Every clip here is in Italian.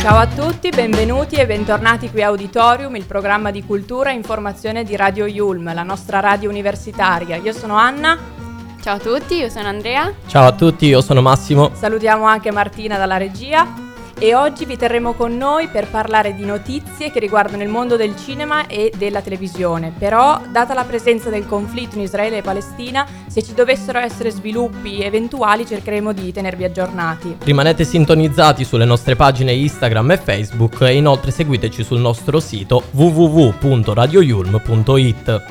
Ciao a tutti, benvenuti e bentornati qui a Auditorium, il programma di cultura e informazione di Radio IULM, la nostra radio universitaria. Io sono Anna. Ciao a tutti, io sono Andrea. Ciao a tutti, io sono Massimo. Salutiamo anche Martina dalla regia e oggi vi terremo con noi per parlare di notizie che riguardano il mondo del cinema e della televisione. Però, data la presenza del conflitto in Israele e Palestina, se ci dovessero essere sviluppi eventuali cercheremo di tenervi aggiornati. Rimanete sintonizzati sulle nostre pagine Instagram e Facebook e inoltre seguiteci sul nostro sito www.radioiulm.it.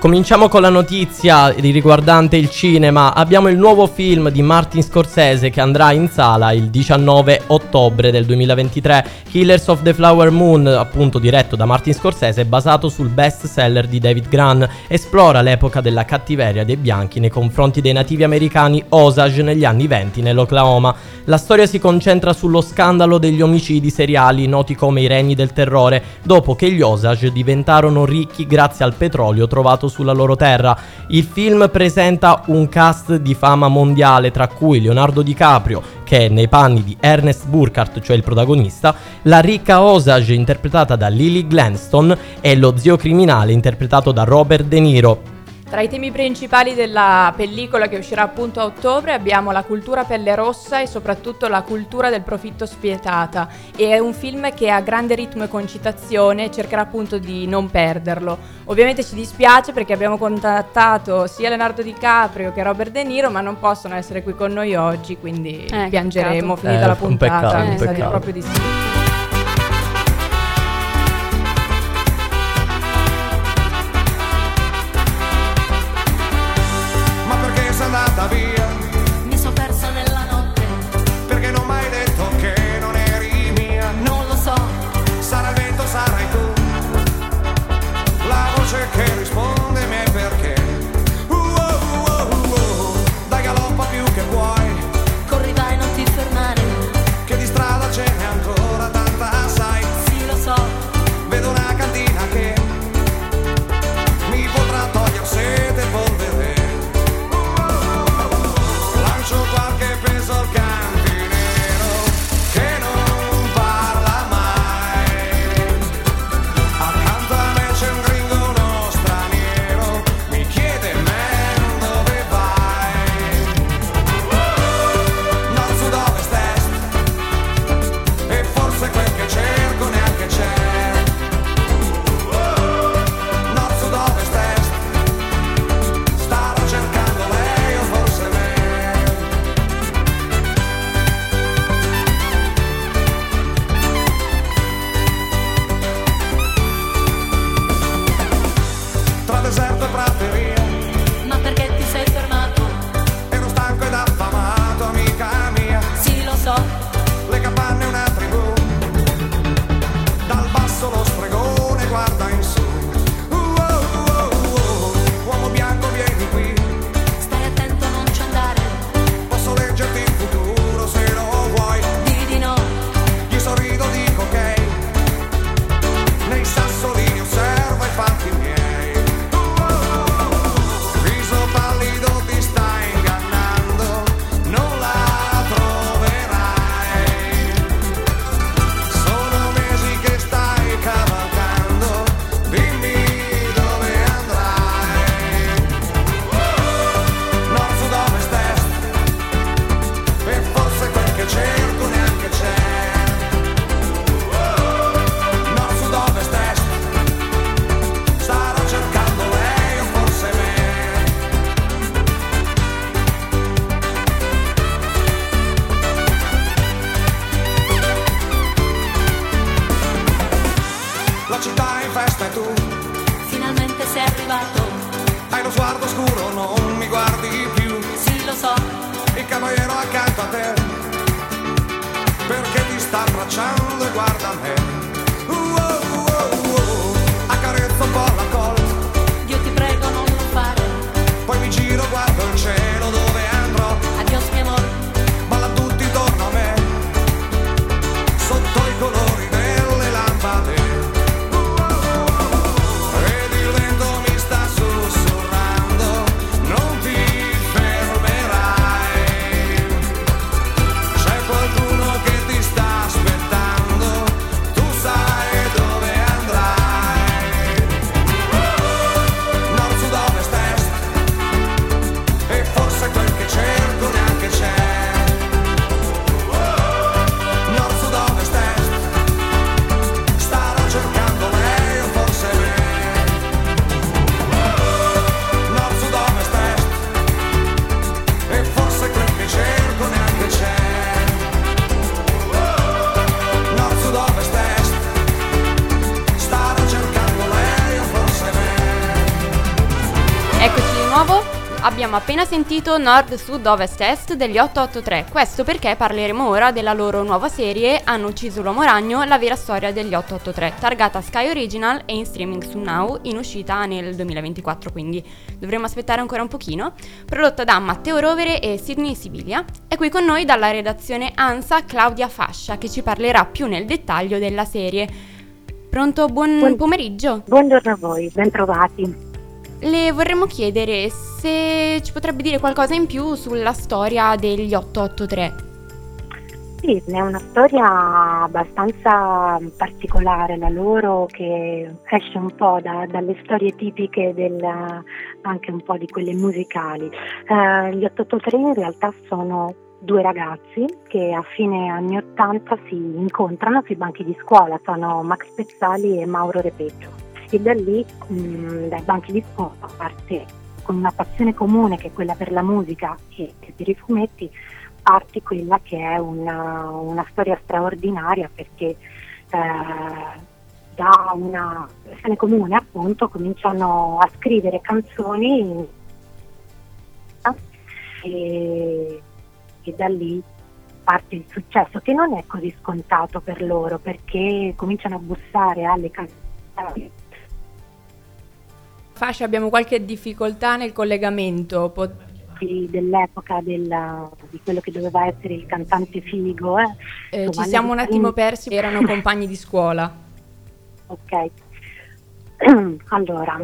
Cominciamo con la notizia riguardante il cinema. Abbiamo il nuovo film di Martin Scorsese che andrà in sala il 19 ottobre del 2023, Killers of the Flower Moon, appunto diretto da Martin Scorsese, basato sul best seller di David Grann. Esplora l'epoca della cattiveria dei bianchi nei confronti dei nativi americani Osage negli anni 20 nell'Oklahoma. La storia si concentra sullo scandalo degli omicidi seriali noti come i regni del terrore, dopo che gli Osage diventarono ricchi grazie al petrolio trovato sulla loro terra. Il film presenta un cast di fama mondiale, tra cui Leonardo DiCaprio, che è nei panni di Ernest Burkhart, cioè il protagonista, la ricca Osage interpretata da Lily Gladstone e lo zio criminale interpretato da Robert De Niro. Tra i temi principali della pellicola, che uscirà appunto a ottobre, abbiamo la cultura pelle rossa e soprattutto la cultura del profitto spietata. E è un film che ha grande ritmo e concitazione e cercherà appunto di non perderlo. Ovviamente ci dispiace perché abbiamo contattato sia Leonardo DiCaprio che Robert De Niro, ma non possono essere qui con noi oggi, quindi piangeremo finita la puntata. Un peccato, mi sa proprio di sì. Perché ti sta abbracciando e guarda me. abbiamo appena sentito Nord, Sud, Ovest, Est degli 883, questo perché parleremo ora della loro nuova serie Hanno ucciso l'uomo ragno, la vera storia degli 883, targata Sky Original e in streaming su Now, in uscita nel 2024, quindi dovremo aspettare ancora un pochino, prodotta da Matteo Rovere e Sydney Sibilia. È qui con noi dalla redazione ANSA Claudia Fascia, che ci parlerà più nel dettaglio della serie. Pronto? Buon pomeriggio. Buongiorno a voi, bentrovati. Le vorremmo chiedere se ci potrebbe dire qualcosa in più sulla storia degli 883. Sì, è una storia abbastanza particolare la loro, che esce un po' dalle storie tipiche anche un po' di quelle musicali. Gli 883 in realtà sono due ragazzi che a fine anni 80 si incontrano sui banchi di scuola, sono Max Pezzali e Mauro Repetto. E da lì, dai banchi di scuola, parte con una passione comune che è quella per la musica e per i fumetti, parte quella che è una storia straordinaria, perché da una passione comune appunto cominciano a scrivere canzoni e da lì parte il successo, che non è così scontato per loro, perché cominciano a bussare alle canzoni. Fascia, abbiamo qualche difficoltà nel collegamento. Dell'epoca di quello che doveva essere il cantante figo. Insomma, ci siamo un attimo persi, erano compagni di scuola. Ok. Allora,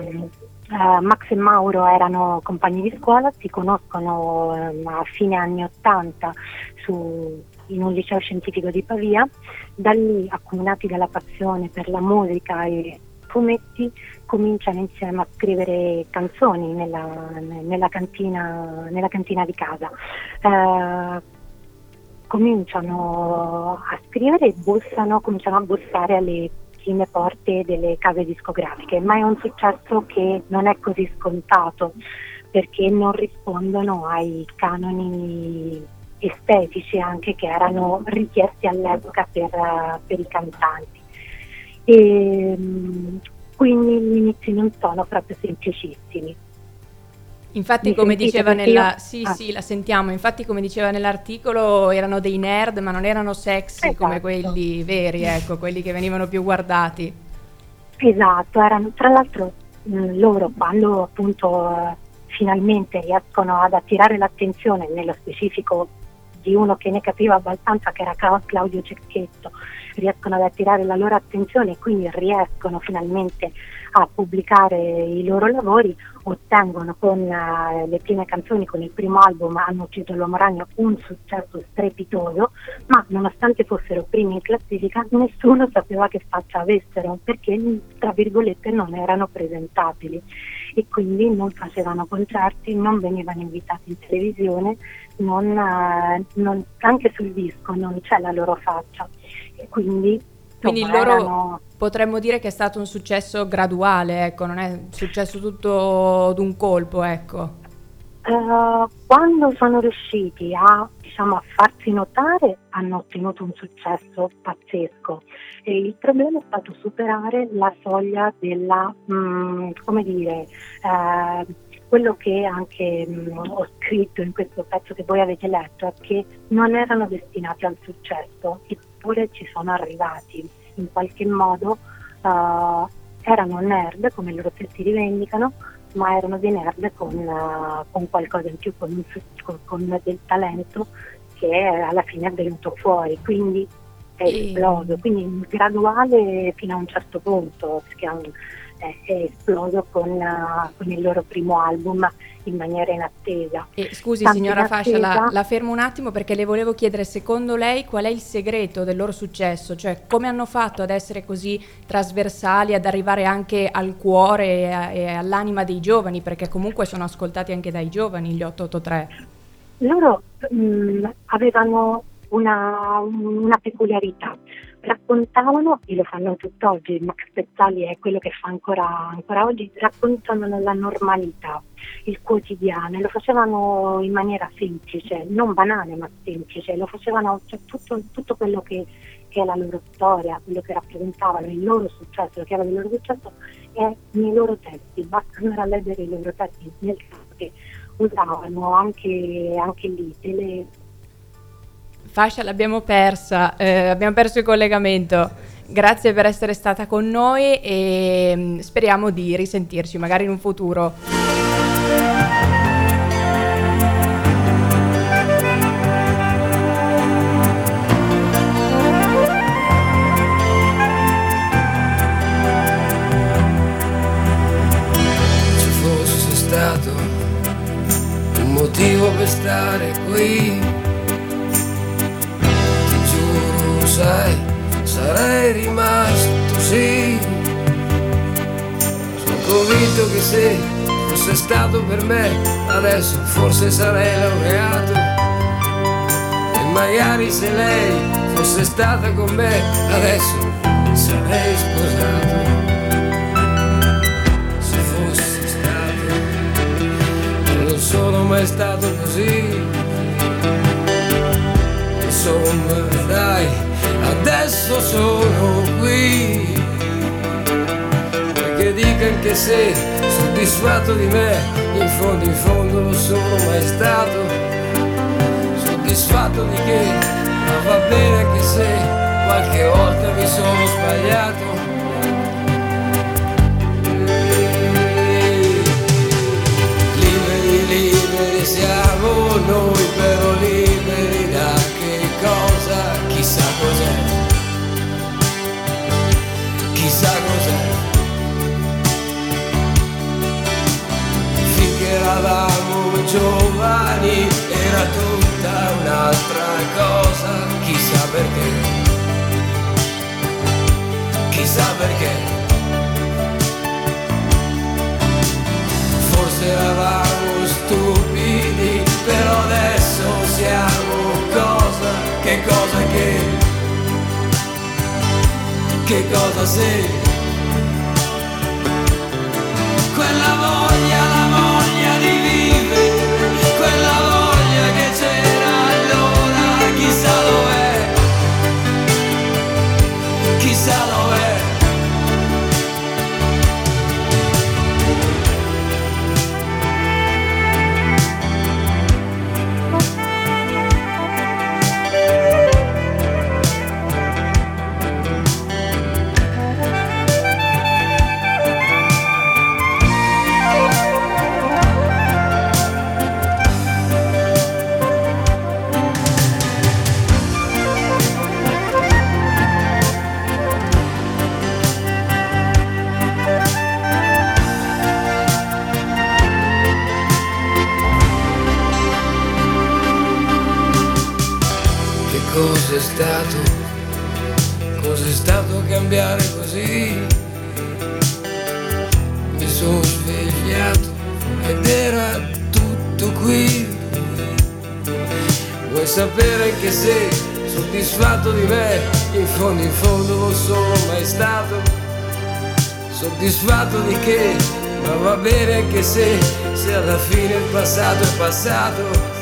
Max e Mauro erano compagni di scuola, si conoscono a fine anni 80 in un liceo scientifico di Pavia, da lì, accomunati dalla passione per la musica e fumetti, cominciano insieme a scrivere canzoni nella cantina di casa. Cominciano a scrivere e cominciano a bussare alle prime porte delle case discografiche, ma è un successo che non è così scontato, perché non rispondono ai canoni estetici anche che erano richiesti all'epoca per i cantanti. E quindi gli inizi non sono proprio semplicissimi. Infatti, come diceva nell'articolo, erano dei nerd, ma non erano sexy, esatto, come quelli veri, ecco, quelli che venivano più guardati. Esatto, erano, tra l'altro loro, quando appunto finalmente riescono ad attirare l'attenzione, nello specifico di uno che ne capiva abbastanza, che era Claudio Cecchetto, riescono ad attirare la loro attenzione e quindi riescono finalmente a pubblicare i loro lavori, ottengono con le prime canzoni, con il primo album Hanno ucciso l'uomo ragno, un successo strepitoso, ma nonostante fossero primi in classifica nessuno sapeva che faccia avessero, perché tra virgolette non erano presentabili e quindi non facevano concerti, non venivano invitati in televisione, non anche sul disco non c'è la loro faccia, e quindi il loro erano... Potremmo dire che è stato un successo graduale, ecco, non è successo tutto d'un colpo, ecco. Quando sono riusciti a farsi notare, hanno ottenuto un successo pazzesco. E il problema è stato superare la soglia della, quello che anche ho scritto in questo pezzo che voi avete letto, è che non erano destinati al successo, eppure ci sono arrivati. In qualche modo erano nerd, come loro stessi rivendicano, ma erano dei nerd con qualcosa in più, con del talento che alla fine è venuto fuori, quindi è esploso, quindi graduale fino a un certo punto, perché è esploso con il loro primo album in maniera inattesa. Scusi signora Fascia, la fermo un attimo, perché le volevo chiedere, secondo lei qual è il segreto del loro successo, cioè come hanno fatto ad essere così trasversali, ad arrivare anche al cuore e all'anima dei giovani, perché comunque sono ascoltati anche dai giovani gli 883. Loro avevano una peculiarità, raccontavano, e lo fanno tutt'oggi, Max Pezzali è quello che fa ancora oggi, raccontavano la normalità, il quotidiano, e lo facevano in maniera semplice, non banale ma semplice, lo facevano, cioè, tutto quello che è la loro storia, quello che rappresentavano, il loro successo, quello che era il loro successo è nei loro testi, basta andare a leggere i loro testi, nel senso che usavano anche lì tele. Fascia, l'abbiamo persa, abbiamo perso il collegamento. Grazie per essere stata con noi e speriamo di risentirci magari in un futuro. Per stare qui, ti giuro, sai, sarei rimasto, sì. Sono convinto che se fosse stato per me, adesso forse sarei laureato. E magari se lei fosse stata con me, adesso sarei sposato. Sono mai stato così, insomma dai, adesso sono qui, perché dica anche se soddisfatto di me, in fondo non sono mai stato, soddisfatto di che, ma va bene anche se qualche volta mi sono sbagliato. Liberi siamo noi, però liberi da che cosa? Chissà cos'è, chissà cos'è. Finché eravamo giovani era tutta un'altra cosa, chissà perché, chissà perché. Forse eravamo stupidi, però adesso siamo cosa, che cosa che cosa sei? Quella voglia, la voglia di vivere, quella voglia che c'era allora, chissà dov'è, chissà dov'è. Cos'è stato cambiare così? Mi sono svegliato ed era tutto qui. Vuoi sapere che sei soddisfatto di me? In fondo non sono mai stato soddisfatto di che, ma va bene anche se alla fine il passato è passato.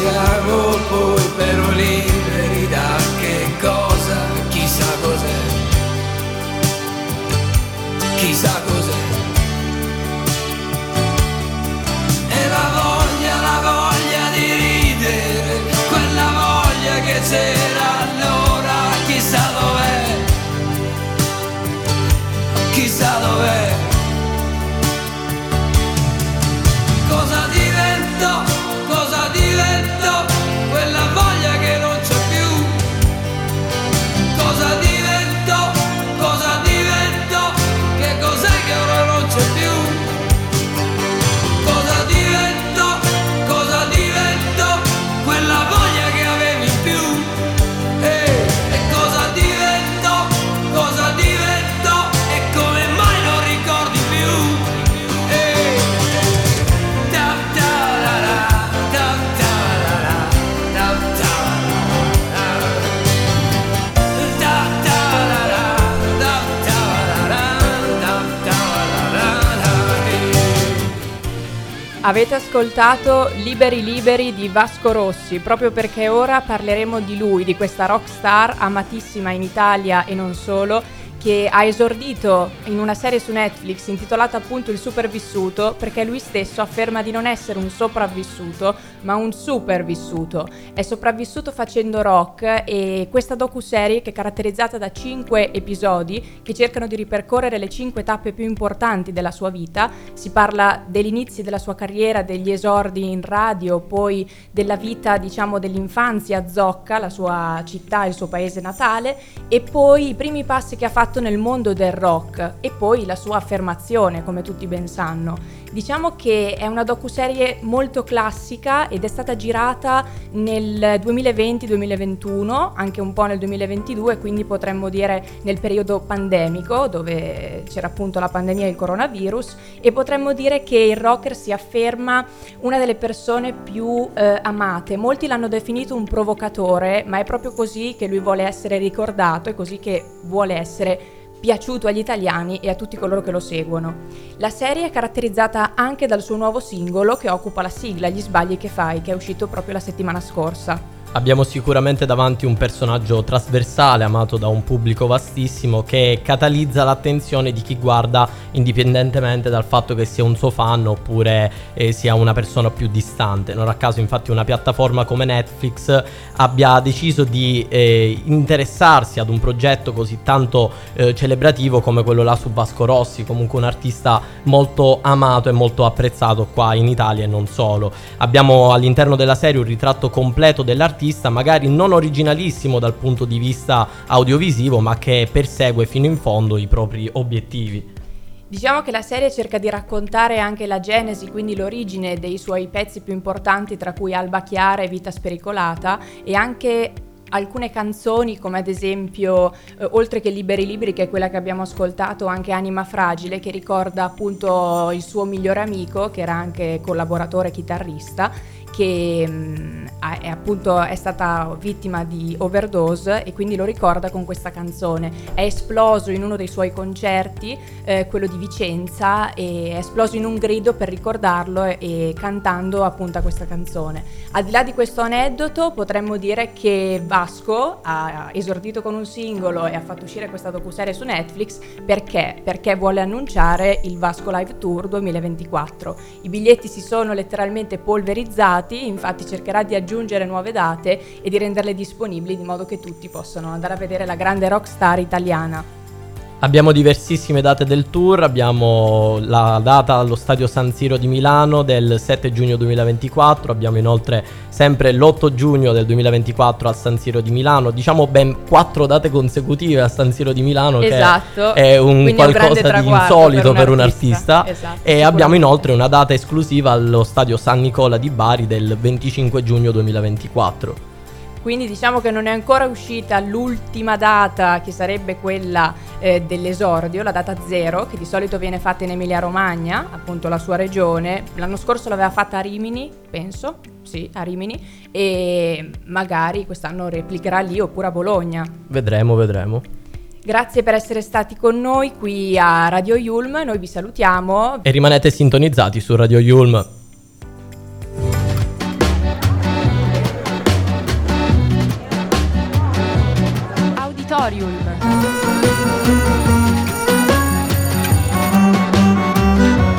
Siamo poi però liberi da che cosa, chissà cos'è, chissà cos'è. E la voglia di ridere, quella voglia che c'era allora, chissà dov'è, chissà dov'è. Cosa diventò? Cosa diventò quella voglia che non c'è più? Cosa diventò? Cosa diventò? Che cos'è che ora non c'è più? Cosa diventò? Cosa diventò quella voglia che avevi in più? E cosa diventò? Cosa diventò? E come mai non ricordi più? Avete ascoltato Liberi Liberi di Vasco Rossi, proprio perché ora parleremo di lui, di questa rockstar amatissima in Italia e non solo, che ha esordito in una serie su Netflix intitolata appunto Il Supervissuto, perché lui stesso afferma di non essere un sopravvissuto ma un supervissuto. È sopravvissuto facendo rock, e questa docuserie, che è caratterizzata da 5 episodi che cercano di ripercorrere le 5 tappe più importanti della sua vita, si parla degli inizi della sua carriera, degli esordi in radio, poi della vita, diciamo, dell'infanzia a Zocca, la sua città, il suo paese natale, e poi i primi passi che ha fatto nel mondo del rock e poi la sua affermazione, come tutti ben sanno. Diciamo che è una docuserie molto classica ed è stata girata nel 2020-2021, anche un po' nel 2022, quindi potremmo dire nel periodo pandemico, dove c'era appunto la pandemia del coronavirus, e potremmo dire che il rocker si afferma una delle persone più amate. Molti l'hanno definito un provocatore, ma è proprio così che lui vuole essere ricordato, è così che vuole essere piaciuto agli italiani e a tutti coloro che lo seguono. La serie è caratterizzata anche dal suo nuovo singolo, che occupa la sigla, Gli sbagli che fai, che è uscito proprio la settimana scorsa. Abbiamo sicuramente davanti un personaggio trasversale, amato da un pubblico vastissimo, che catalizza l'attenzione di chi guarda, indipendentemente dal fatto che sia un suo fan oppure sia una persona più distante. Non a caso infatti una piattaforma come Netflix abbia deciso di interessarsi ad un progetto così tanto celebrativo come quello là su Vasco Rossi, comunque un artista molto amato e molto apprezzato qua in Italia e non solo. Abbiamo all'interno della serie un ritratto completo dell'artista, magari non originalissimo dal punto di vista audiovisivo, ma che persegue fino in fondo i propri obiettivi. Diciamo che la serie cerca di raccontare anche la genesi, quindi l'origine dei suoi pezzi più importanti, tra cui Alba Chiara e Vita Spericolata, e anche alcune canzoni come ad esempio oltre che Liberi Libri, che è quella che abbiamo ascoltato, anche Anima Fragile, che ricorda appunto il suo migliore amico, che era anche collaboratore chitarrista, che appunto è stata vittima di overdose, e quindi lo ricorda con questa canzone. È esploso in uno dei suoi concerti, quello di Vicenza, e è esploso in un grido per ricordarlo e cantando appunto questa canzone. Al di là di questo aneddoto, potremmo dire che Vasco ha esordito con un singolo e ha fatto uscire questa docuserie su Netflix perché vuole annunciare il Vasco Live Tour 2024. I biglietti si sono letteralmente polverizzati, infatti cercherà di aggiungere nuove date e di renderle disponibili in modo che tutti possano andare a vedere la grande rockstar italiana. Abbiamo diversissime date del tour, abbiamo la data allo stadio San Siro di Milano del 7 giugno 2024, abbiamo inoltre sempre l'8 giugno del 2024 al San Siro di Milano, diciamo ben 4 date consecutive a San Siro di Milano, esatto, che è un qualcosa di insolito per un artista, esatto, e abbiamo inoltre una data esclusiva allo stadio San Nicola di Bari del 25 giugno 2024. Quindi diciamo che non è ancora uscita l'ultima data, che sarebbe quella dell'esordio, la data 0, che di solito viene fatta in Emilia Romagna, appunto la sua regione. L'anno scorso l'aveva fatta a Rimini, penso, sì, a Rimini, e magari quest'anno replicherà lì oppure a Bologna. Vedremo. Grazie per essere stati con noi qui a Radio IULM, noi vi salutiamo. E rimanete sintonizzati su Radio IULM.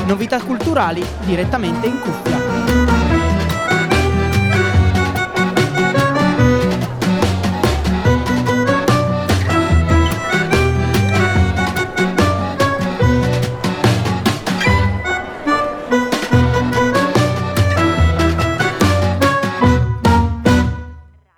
Novità culturali direttamente in cuffia.